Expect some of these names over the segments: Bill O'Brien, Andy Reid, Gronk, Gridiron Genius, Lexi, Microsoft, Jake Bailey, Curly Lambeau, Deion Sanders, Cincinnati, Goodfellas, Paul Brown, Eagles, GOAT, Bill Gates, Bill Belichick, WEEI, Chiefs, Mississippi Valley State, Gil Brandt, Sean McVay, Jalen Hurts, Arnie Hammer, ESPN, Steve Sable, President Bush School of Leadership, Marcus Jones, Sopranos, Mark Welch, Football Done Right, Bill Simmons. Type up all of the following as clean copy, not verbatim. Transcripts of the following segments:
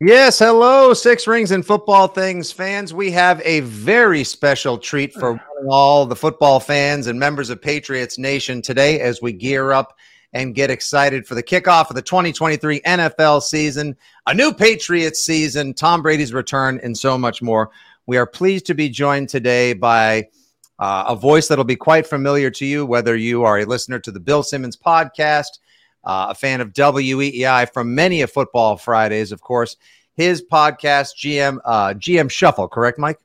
Yes, hello, Six Rings and Football Things fans. We have a very special treat for all the football fans and members of Patriots Nation today as we gear up and get excited for the kickoff of the 2023 NFL season, a new Patriots season, Tom Brady's return, and so much more. We are pleased to be joined today by a voice that will be quite familiar to you, whether you are a listener to the Bill Simmons podcast, a fan of WEEI from many of Football Fridays, of course. His podcast, GM Shuffle, correct, Mike?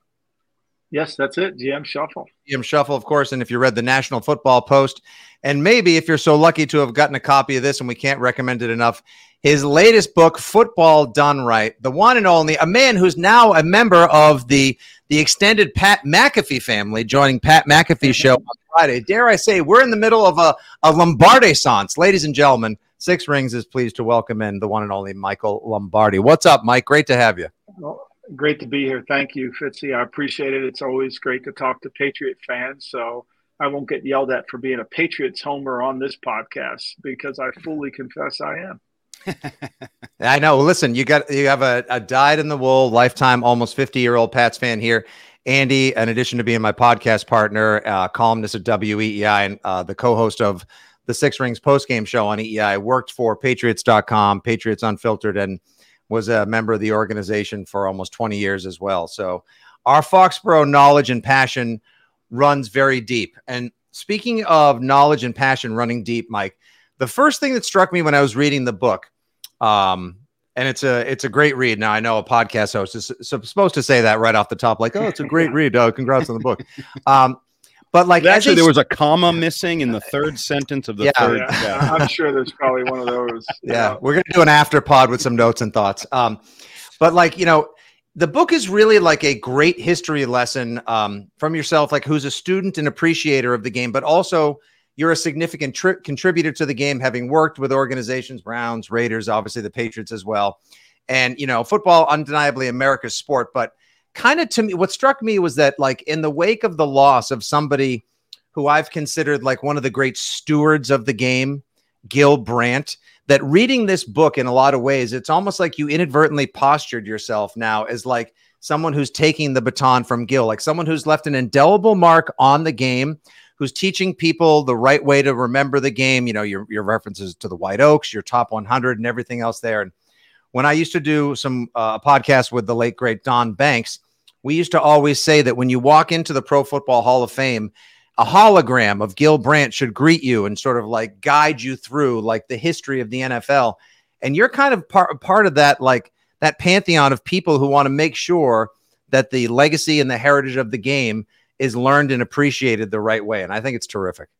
Yes, that's it, GM Shuffle. GM Shuffle, of course, and if you read the National Football Post, and maybe if you're so lucky to have gotten a copy of this, and we can't recommend it enough, his latest book, Football Done Right, the one and only, a man who's now a member of the extended Pat McAfee family, joining Pat McAfee's show on Friday. Dare I say, we're in the middle of a Lombardi seance. Ladies and gentlemen, Six Rings is pleased to welcome in the one and only Michael Lombardi. What's up, Mike? Great to have you. Well, great to be here. Thank you, Fitzy. I appreciate it. It's always great to talk to Patriot fans, so I won't get yelled at for being a Patriots homer on this podcast because I fully confess I am. I know. Listen, you have a dyed-in-the-wool, lifetime, almost 50-year-old Pats fan here. Andy, in addition to being my podcast partner, columnist at WEEI, and the co-host of the Six Rings postgame show on EEI, worked for Patriots.com, Patriots Unfiltered, and was a member of the organization for almost 20 years as well. So our Foxborough knowledge and passion runs very deep. And speaking of knowledge and passion running deep, Mike, the first thing that struck me when I was reading the book, and it's a great read. Now, I know a podcast host is supposed to say that right off the top, like, oh, it's a great read. Oh, congrats on the book. But like, actually, there was a comma missing in the third sentence of the third. Yeah. I'm sure there's probably one of those. Yeah. We're going to do an after pod with some notes and thoughts. But like, you know, the book is really like a great history lesson from yourself, like who's a student and appreciator of the game, but also you're a significant contributor to the game, having worked with organizations, Browns, Raiders, obviously the Patriots as well. And, you know, football, undeniably America's sport. But kind of to me, what struck me was that, like, in the wake of the loss of somebody who I've considered like one of the great stewards of the game, Gil Brandt, that reading this book in a lot of ways, it's almost like you inadvertently postured yourself now as like someone who's taking the baton from Gil, like someone who's left an indelible mark on the game, who's teaching people the right way to remember the game, you know, your references to the White Oaks, your top 100 and everything else there. And when I used to do some podcast with the late, great Don Banks, we used to always say that when you walk into the Pro Football Hall of Fame, a hologram of Gil Brandt should greet you and sort of like guide you through like the history of the NFL. And you're kind of part of that, like that pantheon of people who want to make sure that the legacy and the heritage of the game is learned and appreciated the right way. And I think it's terrific.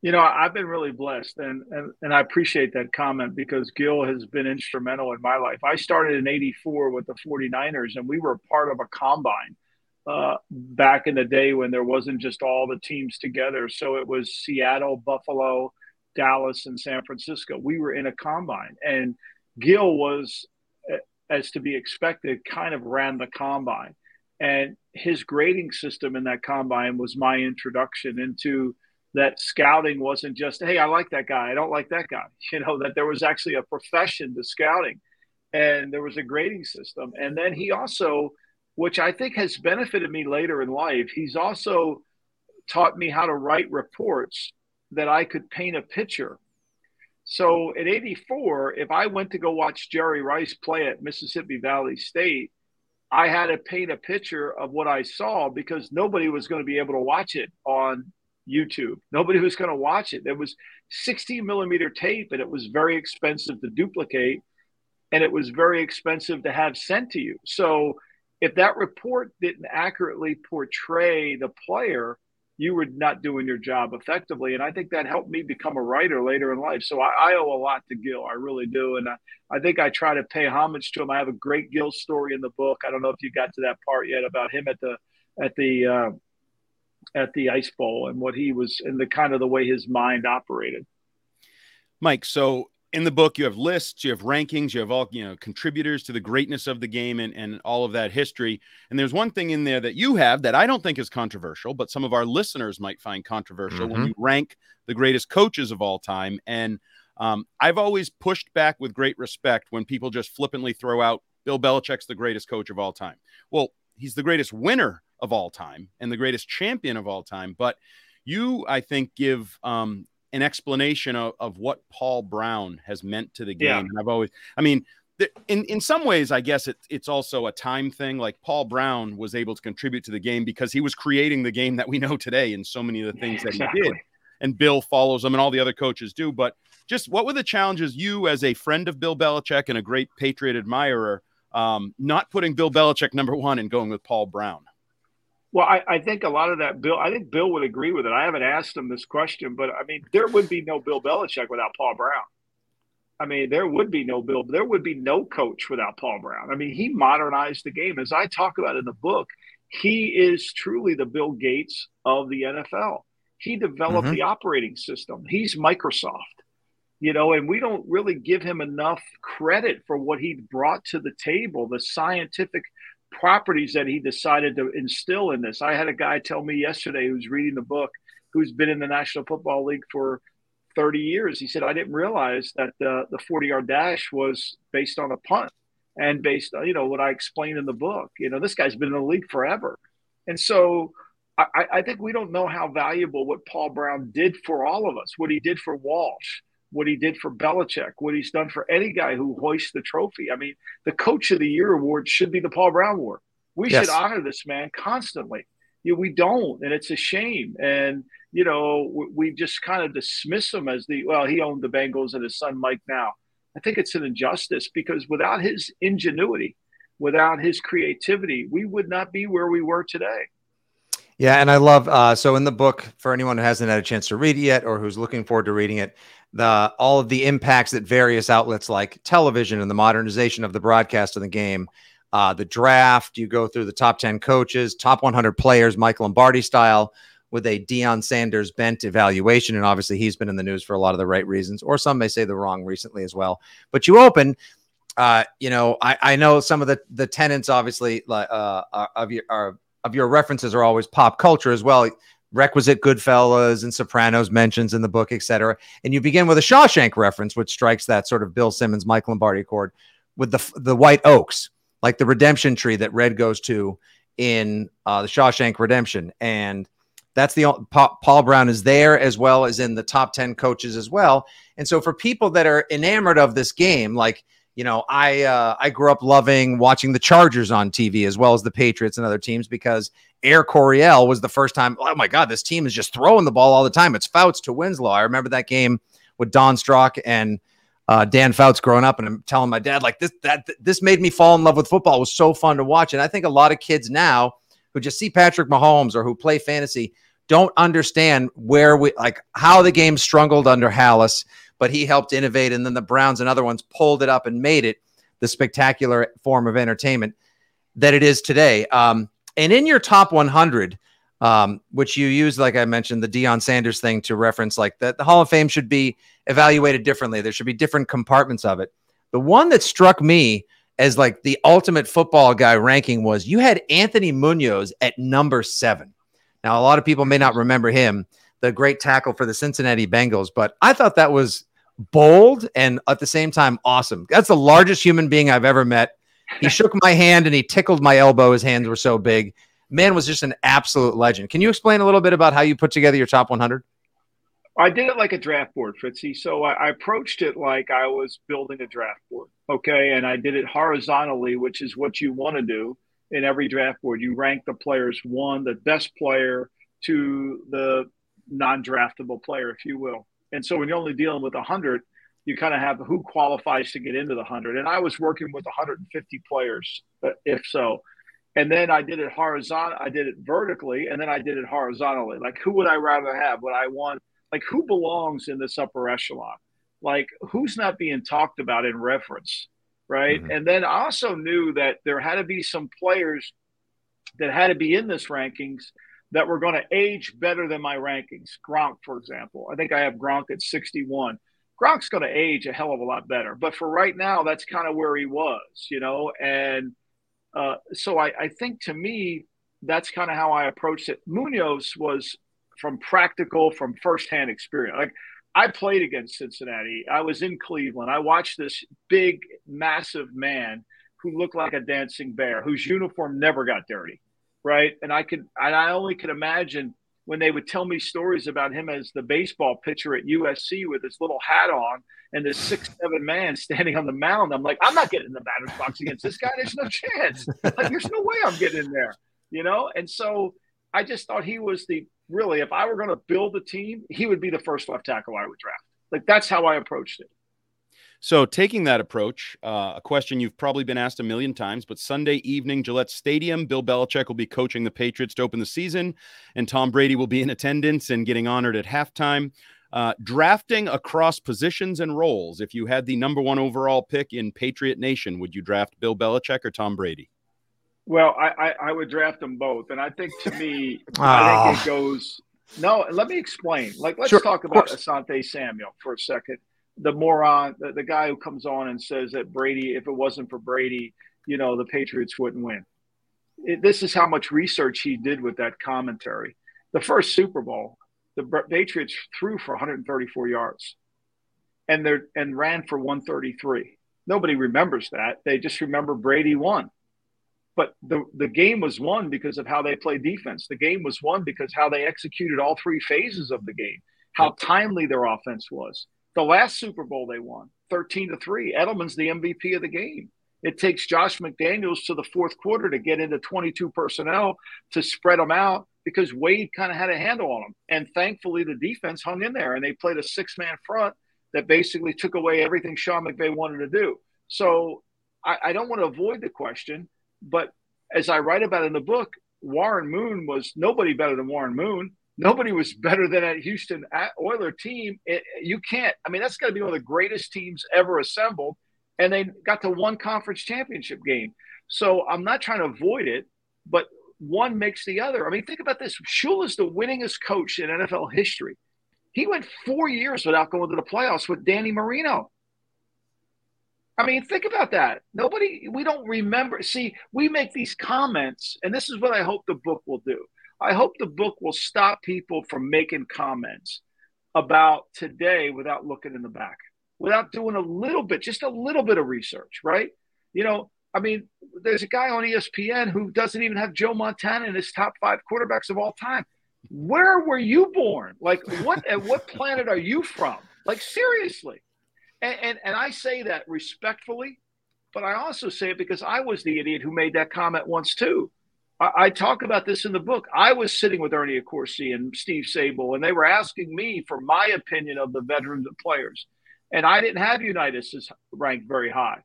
You know, I've been really blessed and I appreciate that comment because Gil has been instrumental in my life. I started in 1984 with the 49ers and we were part of a combine back in the day when there wasn't just all the teams together. So it was Seattle, Buffalo, Dallas, and San Francisco. We were in a combine and Gil was, as to be expected, kind of ran the combine. And his grading system in that combine was my introduction into that scouting wasn't just, hey, I like that guy, I don't like that guy. You know, that there was actually a profession to scouting and there was a grading system. And then he also, which I think has benefited me later in life, he's also taught me how to write reports that I could paint a picture. So in 1984, if I went to go watch Jerry Rice play at Mississippi Valley State, I had to paint a picture of what I saw because nobody was going to be able to watch it on YouTube. Nobody was going to watch it. There was 16 millimeter tape, and it was very expensive to duplicate, and it was very expensive to have sent to you. So if that report didn't accurately portray the player, you were not doing your job effectively. And I think that helped me become a writer later in life. So I owe a lot to Gil. I really do. And I think I try to pay homage to him. I have a great Gil story in the book. I don't know if you got to that part yet about him at the Ice Bowl and what he was and the kind of the way his mind operated. Mike, so in the book, you have lists, you have rankings, you have all, you know, contributors to the greatness of the game and all of that history. And there's one thing in there that you have that I don't think is controversial, but some of our listeners might find controversial when you rank the greatest coaches of all time. And I've always pushed back with great respect when people just flippantly throw out Bill Belichick's the greatest coach of all time. Well, he's the greatest winner of all time and the greatest champion of all time. But you, I think, give an explanation of what Paul Brown has meant to the game. Yeah. And I've always, I mean, in some ways, I guess it's also a time thing. Like Paul Brown was able to contribute to the game because he was creating the game that we know today in so many of the things that he did. And Bill follows him and all the other coaches do. But just what were the challenges you, as a friend of Bill Belichick and a great Patriot admirer, not putting Bill Belichick number one and going with Paul Brown? Well, I think a lot of that, Bill would agree with it. I haven't asked him this question, but, I mean, there would be no Bill Belichick without Paul Brown. I mean, there would be no coach without Paul Brown. I mean, he modernized the game. As I talk about in the book, he is truly the Bill Gates of the NFL. He developed the operating system. He's Microsoft, you know, and we don't really give him enough credit for what he brought to the table, the scientific properties that he decided to instill in this. I had a guy tell me yesterday who's reading the book, who's been in the National Football League for 30 years. He said, I didn't realize that the 40-yard dash was based on a punt and based on, you know, what I explained in the book. You know, this guy's been in the league forever. And so I think we don't know how valuable what Paul Brown did for all of us, what he did for Walsh, what he did for Belichick, what he's done for any guy who hoists the trophy. I mean, the Coach of the Year award should be the Paul Brown award. We should honor this man constantly. You know, we don't, and it's a shame. And, you know, we just kind of dismiss him as he owned the Bengals and his son Mike now. I think it's an injustice because without his ingenuity, without his creativity, we would not be where we were today. Yeah, and I love so in the book, for anyone who hasn't had a chance to read it yet or who's looking forward to reading it, all of the impacts that various outlets like television and the modernization of the broadcast of the game, the draft, you go through the top 10 coaches, top 100 players, Michael Lombardi style with a Deion Sanders bent evaluation. And obviously he's been in the news for a lot of the right reasons, or some may say the wrong recently as well. But you open... I know some of the tenets, obviously, of your references are always pop culture as well. Requisite Goodfellas and Sopranos mentions in the book, et cetera. And you begin with a Shawshank reference, which strikes that sort of Bill Simmons, Michael Lombardi chord with the white oaks, like the redemption tree that Red goes to in the Shawshank Redemption. And that's Paul Brown is there as well as in the top 10 coaches as well. And so for people that are enamored of this game, like, you know, I grew up loving watching the Chargers on TV as well as the Patriots and other teams because Air Coryell was the first time. Oh, my God, this team is just throwing the ball all the time. It's Fouts to Winslow. I remember that game with Don Strock and Dan Fouts growing up, and I'm telling my dad, like, this made me fall in love with football. It was so fun to watch. And I think a lot of kids now who just see Patrick Mahomes or who play fantasy don't understand how the game struggled under Hallis, but he helped innovate. And then the Browns and other ones pulled it up and made it the spectacular form of entertainment that it is today. And in your top 100, which you use, like I mentioned, the Deion Sanders thing to reference, like that the Hall of Fame should be evaluated differently. There should be different compartments of it. The one that struck me as like the ultimate football guy ranking was you had Anthony Munoz at number 7. Now, a lot of people may not remember him, the great tackle for the Cincinnati Bengals, but I thought that was bold and at the same time awesome. That's the largest human being I've ever met. He shook my hand and he tickled my elbow. His hands were so big. Man was just an absolute legend. Can you explain a little bit about how you put together your top 100? I did it like a draft board, Fritzy. So I approached it like I was building a draft board, okay? And I did it horizontally, which is what you want to do in every draft board. You rank the players, 1, the best player, 2, the non-draftable player, if you will. And so when you're only dealing with 100, you kind of have who qualifies to get into the 100. And I was working with 150 players, if so. And then I did it horizontal. I did it vertically, and then I did it horizontally. Like, who would I rather have? Would I want – like, who belongs in this upper echelon? Like, who's not being talked about in reference, right? Mm-hmm. And then I also knew that there had to be some players that had to be in this rankings that were going to age better than my rankings. Gronk, for example. I think I have Gronk at 61. Gronk's going to age a hell of a lot better. But for right now, that's kind of where he was, you know, and – So I think, to me, that's kind of how I approached it. Munoz was from practical, from firsthand experience. Like, I played against Cincinnati. I was in Cleveland. I watched this big, massive man who looked like a dancing bear, whose uniform never got dirty, right? And I only could imagine when they would tell me stories about him as the baseball pitcher at USC with his little hat on and this 6'7" man standing on the mound. I'm like, I'm not getting in the batter's box against this guy. There's no chance. Like, there's no way I'm getting in there, you know? And so I just thought he was really, if I were going to build a team, he would be the first left tackle I would draft. Like, that's how I approached it. So taking that approach, a question you've probably been asked a million times, but Sunday evening, Gillette Stadium, Bill Belichick will be coaching the Patriots to open the season, and Tom Brady will be in attendance and getting honored at halftime. Drafting across positions and roles, if you had the number one overall pick in Patriot Nation, would you draft Bill Belichick or Tom Brady? Well, I would draft them both. And I think, to me, I think it goes – no, let me explain. Like, let's talk about Asante Samuel for a second. The moron, the guy who comes on and says that Brady, if it wasn't for Brady, you know, the Patriots wouldn't win. This is how much research he did with that commentary. The first Super Bowl, the Patriots threw for 134 yards and ran for 133. Nobody remembers that. They just remember Brady won. But the game was won because of how they played defense. The game was won because how they executed all three phases of the game, how timely their offense was. The last Super Bowl they won, 13-3. Edelman's the MVP of the game. It takes Josh McDaniels to the fourth quarter to get into 22 personnel to spread them out because Wade kind of had a handle on them. And thankfully, the defense hung in there, and they played a six-man front that basically took away everything Sean McVay wanted to do. So I don't want to avoid the question, but as I write about in the book, Warren Moon was nobody better than Warren Moon. Nobody was better than that Houston Oilers team. You can't. I mean, that's got to be one of the greatest teams ever assembled. And they got to one conference championship game. So I'm not trying to avoid it, but one makes the other. I mean, think about this. Shula's the winningest coach in NFL history. He went 4 years without going to the playoffs with Danny Marino. I mean, think about that. We don't remember. See, we make these comments, and this is what I hope the book will do. I hope the book will stop people from making comments about today without looking in the back, without doing a little bit, just a little bit of research, right? You know, I mean, there's a guy on ESPN who doesn't even have Joe Montana in his top five quarterbacks of all time. Where were you born? Like, what planet are you from? Like, seriously. And I say that respectfully, but I also say it because I was the idiot who made that comment once too. I talk about this in the book. I was sitting with Ernie Accorsi and Steve Sable, and they were asking me for my opinion of the veterans and players. And I didn't have Unitas as ranked very high,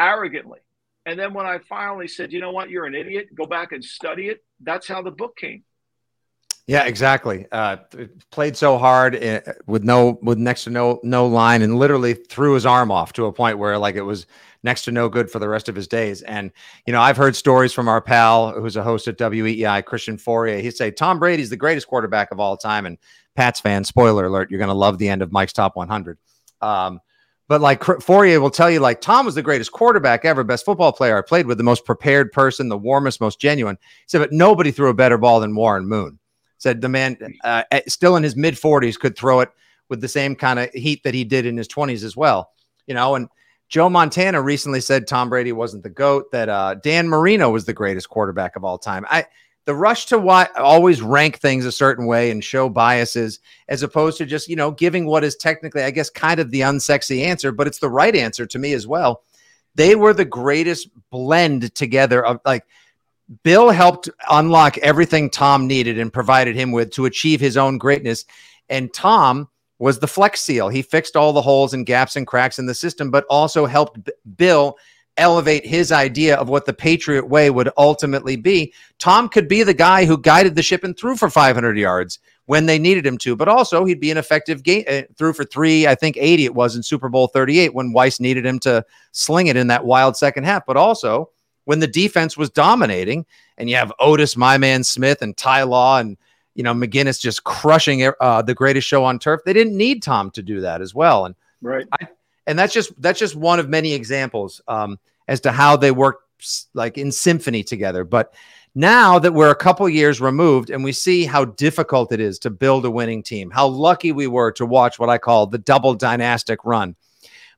arrogantly. And then when I finally said, you know what, you're an idiot, go back and study it, that's how the book came. Yeah, exactly. Played so hard with next to no line, and literally threw his arm off to a point where, like, it was next to no good for the rest of his days. And, you know, I've heard stories from our pal who's a host at WEEI, Christian Fourier. He'd say Tom Brady's the greatest quarterback of all time. And Pats fans, spoiler alert, you're going to love the end of Mike's Top 100. But like Fourier will tell you, like, Tom was the greatest quarterback ever, best football player I played with, the most prepared person, the warmest, most genuine. He said, but nobody threw a better ball than Warren Moon. Said the man still in his mid-40s could throw it with the same kind of heat that he did in his 20s as well. You know, and Joe Montana recently said Tom Brady wasn't the GOAT, that Dan Marino was the greatest quarterback of all time. The rush to always rank things a certain way and show biases as opposed to just, you know, giving what is technically, I guess, kind of the unsexy answer, but it's the right answer to me as well. They were the greatest blend together of, like, Bill helped unlock everything Tom needed and provided him with to achieve his own greatness. And Tom was the flex seal. He fixed all the holes and gaps and cracks in the system, but also helped Bill elevate his idea of what the Patriot way would ultimately be. Tom could be the guy who guided the ship and threw for 500 yards when they needed him to, but also he'd be an effective threw for 380 it was in Super Bowl 38 when Weiss needed him to sling it in that wild second half, but also when the defense was dominating and you have Otis, my man Smith, and Ty Law and, you know, McGinnis just crushing the greatest show on turf. They didn't need Tom to do that as well. And right. And that's just one of many examples as to how they worked like in symphony together. But now that we're a couple years removed and we see how difficult it is to build a winning team, how lucky we were to watch what I call the double dynastic run.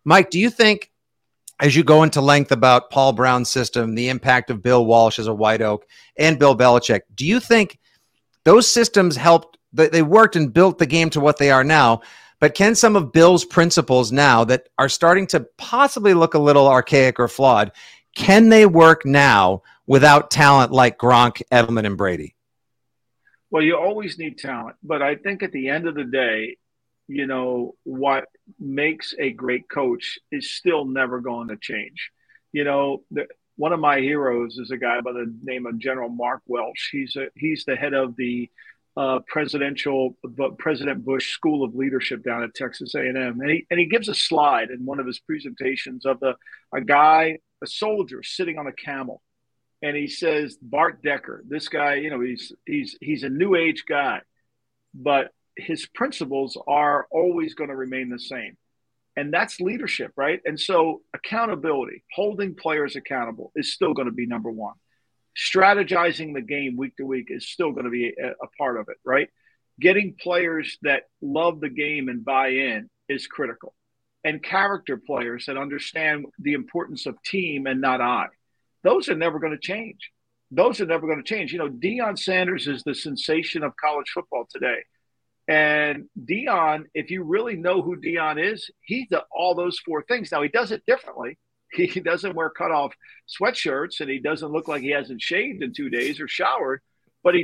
Mike, do you think, as you go into length about Paul Brown's system, the impact of Bill Walsh as a White Oak and Bill Belichick, do you think those systems helped, they worked and built the game to what they are now, but can some of Bill's principles now that are starting to possibly look a little archaic or flawed, can they work now without talent like Gronk, Edelman, and Brady? Well, you always need talent, but I think at the end of the day, you know, what makes a great coach is still never going to change. You know, one of my heroes is a guy by the name of General Mark Welch. He's the head of the President Bush School of Leadership down at Texas A&M. And he gives a slide in one of his presentations of a soldier sitting on a camel. And he says, Bart Decker, this guy, you know, he's a new age guy, but his principles are always going to remain the same. And that's leadership, right? And so accountability, holding players accountable is still going to be number one. Strategizing the game week to week is still going to be a part of it, right? Getting players that love the game and buy in is critical. And character players that understand the importance of team and not I. Those are never going to change. You know, Deion Sanders is the sensation of college football today. And Deion, if you really know who Deion is, he's all those four things. Now, he does it differently. He doesn't wear cutoff sweatshirts, and he doesn't look like he hasn't shaved in 2 days or showered. But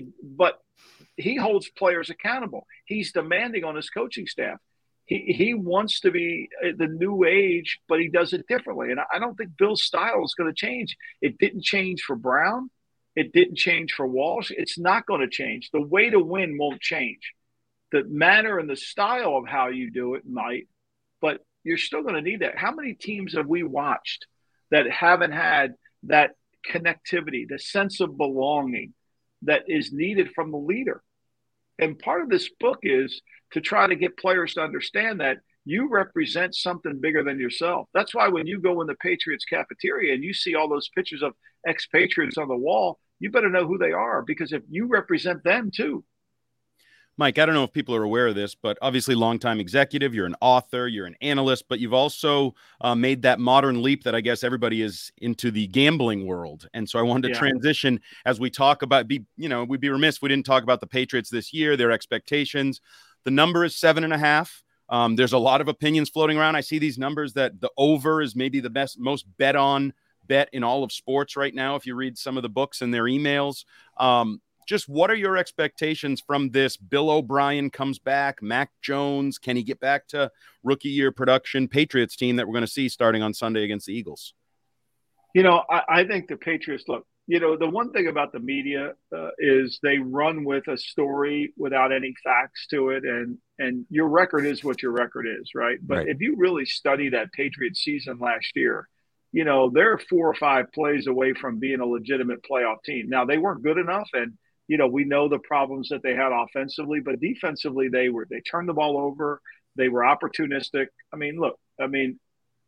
he holds players accountable. He's demanding on his coaching staff. He wants to be the new age, but he does it differently. And I don't think Bill's style is going to change. It didn't change for Brown. It didn't change for Walsh. It's not going to change. The way to win won't change. The manner and the style of how you do it might, but you're still going to need that. How many teams have we watched that haven't had that connectivity, the sense of belonging that is needed from the leader? And part of this book is to try to get players to understand that you represent something bigger than yourself. That's why when you go in the Patriots cafeteria and you see all those pictures of ex-Patriots on the wall, you better know who they are, because if you represent them too. Mike, I don't know if people are aware of this, but obviously longtime executive, you're an author, you're an analyst, but you've also made that modern leap that I guess everybody is into the gambling world. And so I wanted to transition as we talk about, we'd be remiss if we didn't talk about the Patriots this year, their expectations. The number is 7.5. There's a lot of opinions floating around. I see these numbers that the over is maybe the best, most bet on bet in all of sports right now. If you read some of the books and their emails, just what are your expectations from this? Bill O'Brien comes back, Mac Jones. Can he get back to rookie year production Patriots team that we're going to see starting on Sunday against the Eagles? You know, I think the Patriots, look, you know, the one thing about the media is they run with a story without any facts to it. And your record is what your record is, right? But If you really study that Patriots season last year, you know, they're 4 or 5 plays away from being a legitimate playoff team. Now, they weren't good enough, and you know, we know the problems that they had offensively, but defensively they turned the ball over. They were opportunistic. I mean, look,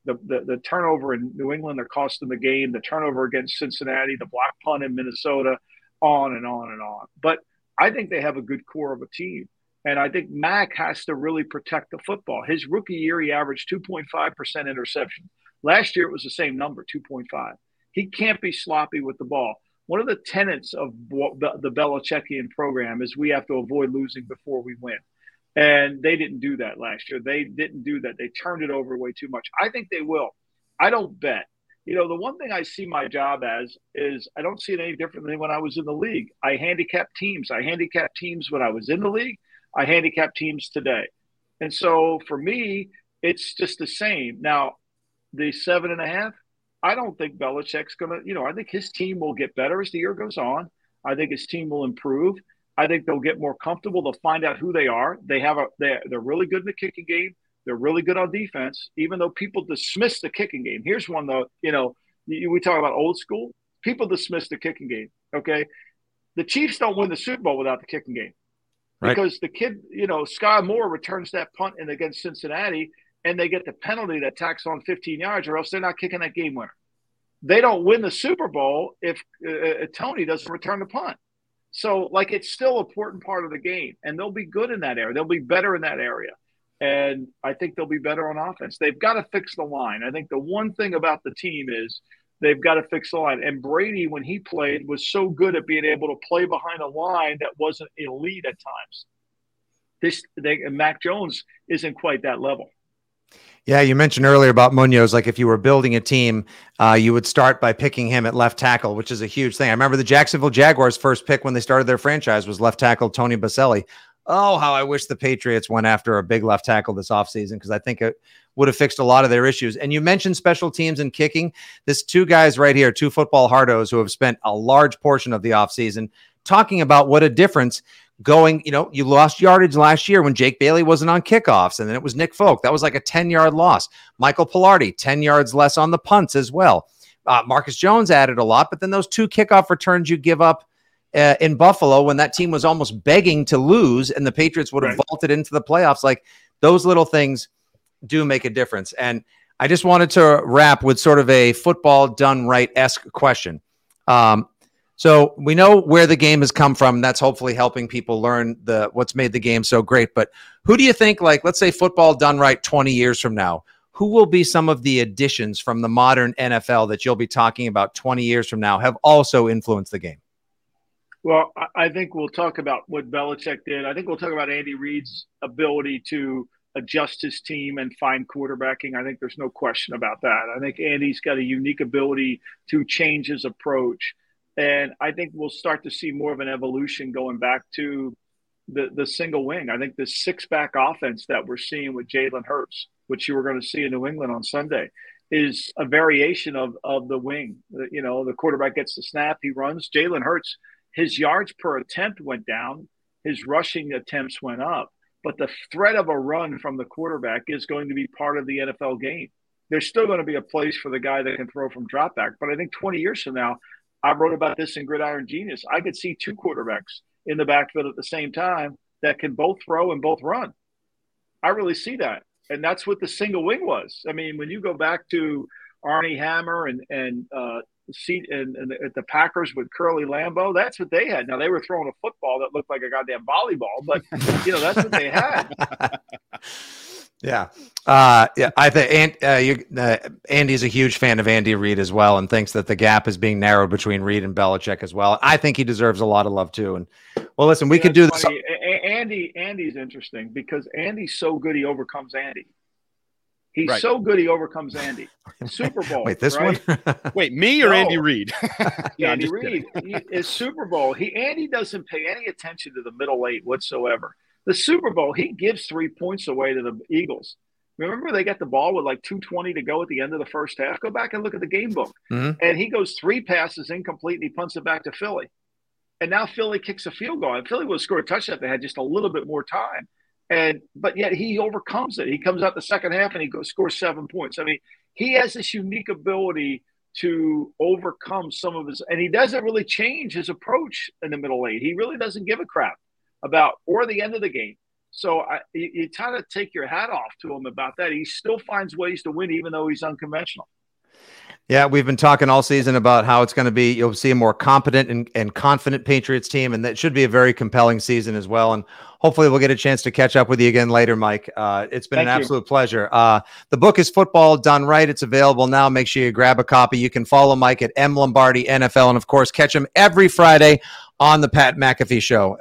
the turnover in New England that cost them the game, the turnover against Cincinnati, the block punt in Minnesota, on and on and on. But I think they have a good core of a team. And I think Mac has to really protect the football. His rookie year, he averaged 2.5% interception. Last year, it was the same number, 2.5. He can't be sloppy with the ball. One of the tenets of the Belichickian program is we have to avoid losing before we win. And they didn't do that last year. They didn't do that. They turned it over way too much. I think they will. I don't bet. you know, the one thing I see my job as is I don't see it any different than when I was in the league. I handicap teams. I handicap teams when I was in the league. I handicap teams today. And so for me, it's just the same. Now, the 7.5, I don't think Belichick's going to, you know, I think his team will get better as the year goes on. I think his team will improve. I think they'll get more comfortable. They'll find out who they are. They're really good in the kicking game. They're really good on defense, even though people dismiss the kicking game. Here's one, though, you know, we talk about old school. People dismiss the kicking game, okay? The Chiefs don't win the Super Bowl without the kicking game. Right. Because the kid, you know, Sky Moore returns that punt in against Cincinnati, and they get the penalty that tacks on 15 yards, or else they're not kicking that game winner. They don't win the Super Bowl if Tony doesn't return the punt. So, like, it's still an important part of the game, and they'll be good in that area. They'll be better in that area, and I think they'll be better on offense. They've got to fix the line. I think the one thing about the team is they've got to fix the line. And Brady, when he played, was so good at being able to play behind a line that wasn't elite at times. Mac Jones isn't quite that level. Yeah, you mentioned earlier about Munoz, like if you were building a team, you would start by picking him at left tackle, which is a huge thing. I remember the Jacksonville Jaguars' first pick when they started their franchise was left tackle Tony Baselli. Oh, how I wish the Patriots went after a big left tackle this offseason, because I think it would have fixed a lot of their issues. And you mentioned special teams and kicking. This two guys right here, two football hardos who have spent a large portion of the offseason talking about what a difference going, you know, you lost yardage last year when Jake Bailey wasn't on kickoffs, and then it was Nick Folk. That was like a 10-yard loss. Michael Pilardi, 10 yards less on the punts as well. Marcus Jones added a lot, but then those two kickoff returns you give up in Buffalo when that team was almost begging to lose and the Patriots would have vaulted into the playoffs. Like, those little things do make a difference. And I just wanted to wrap with sort of a football done right-esque question. So we know where the game has come from. That's hopefully helping people learn what's made the game so great. But who do you think, like, let's say football done right 20 years from now, who will be some of the additions from the modern NFL that you'll be talking about 20 years from now have also influenced the game? Well, I think we'll talk about what Belichick did. I think we'll talk about Andy Reid's ability to adjust his team and find quarterbacking. I think there's no question about that. I think Andy's got a unique ability to change his approach. And I think we'll start to see more of an evolution going back to the single wing. I think the six-back offense that we're seeing with Jalen Hurts, which you were going to see in New England on Sunday, is a variation of the wing. You know, the quarterback gets the snap, he runs. Jalen Hurts, his yards per attempt went down, his rushing attempts went up. But the threat of a run from the quarterback is going to be part of the NFL game. There's still going to be a place for the guy that can throw from drop back. But I think 20 years from now, I wrote about this in Gridiron Genius. I could see two quarterbacks in the backfield at the same time that can both throw and both run. I really see that. And that's what the single wing was. I mean, when you go back to Arnie Hammer and at the Packers with Curly Lambeau, that's what they had. Now, they were throwing a football that looked like a goddamn volleyball, but, you know, that's what they had. Yeah. I think Andy's a huge fan of Andy Reid as well, and thinks that the gap is being narrowed between Reid and Belichick as well. I think he deserves a lot of love too. And well, listen, we could do this. Andy's interesting because Andy's so good. He overcomes Andy. He's so good. He overcomes Andy. Super Bowl. Wait, this one? Wait, me or Andy Reid? No, Andy Reid is Super Bowl. Andy doesn't pay any attention to the middle eight whatsoever. The Super Bowl, he gives 3 points away to the Eagles. Remember, they got the ball with like 2:20 to go at the end of the first half. Go back and look at the game book. Mm-hmm. And he goes three passes incomplete, and he punts it back to Philly. And now Philly kicks a field goal. And Philly would have scored a touchdown if they had just a little bit more time. But yet he overcomes it. He comes out the second half, and he scores 7 points. I mean, he has this unique ability to overcome some of his – and he doesn't really change his approach in the middle eight. He really doesn't give a crap about or the end of the game. So you kind of take your hat off to him about that. He still finds ways to win, even though he's unconventional. Yeah, we've been talking all season about how it's going to be, you'll see a more competent and confident Patriots team, and that should be a very compelling season as well. And hopefully we'll get a chance to catch up with you again later, Mike. It's been an absolute pleasure. The book is Football Done Right. It's available now. Make sure you grab a copy. You can follow Mike at M Lombardi NFL, and of course, catch him every Friday on the Pat McAfee Show.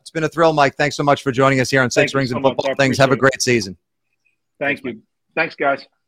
It's been a thrill, Mike. Thanks so much for joining us here on Six Rings and Football Things. Have a great season. Thank you. Thanks, guys.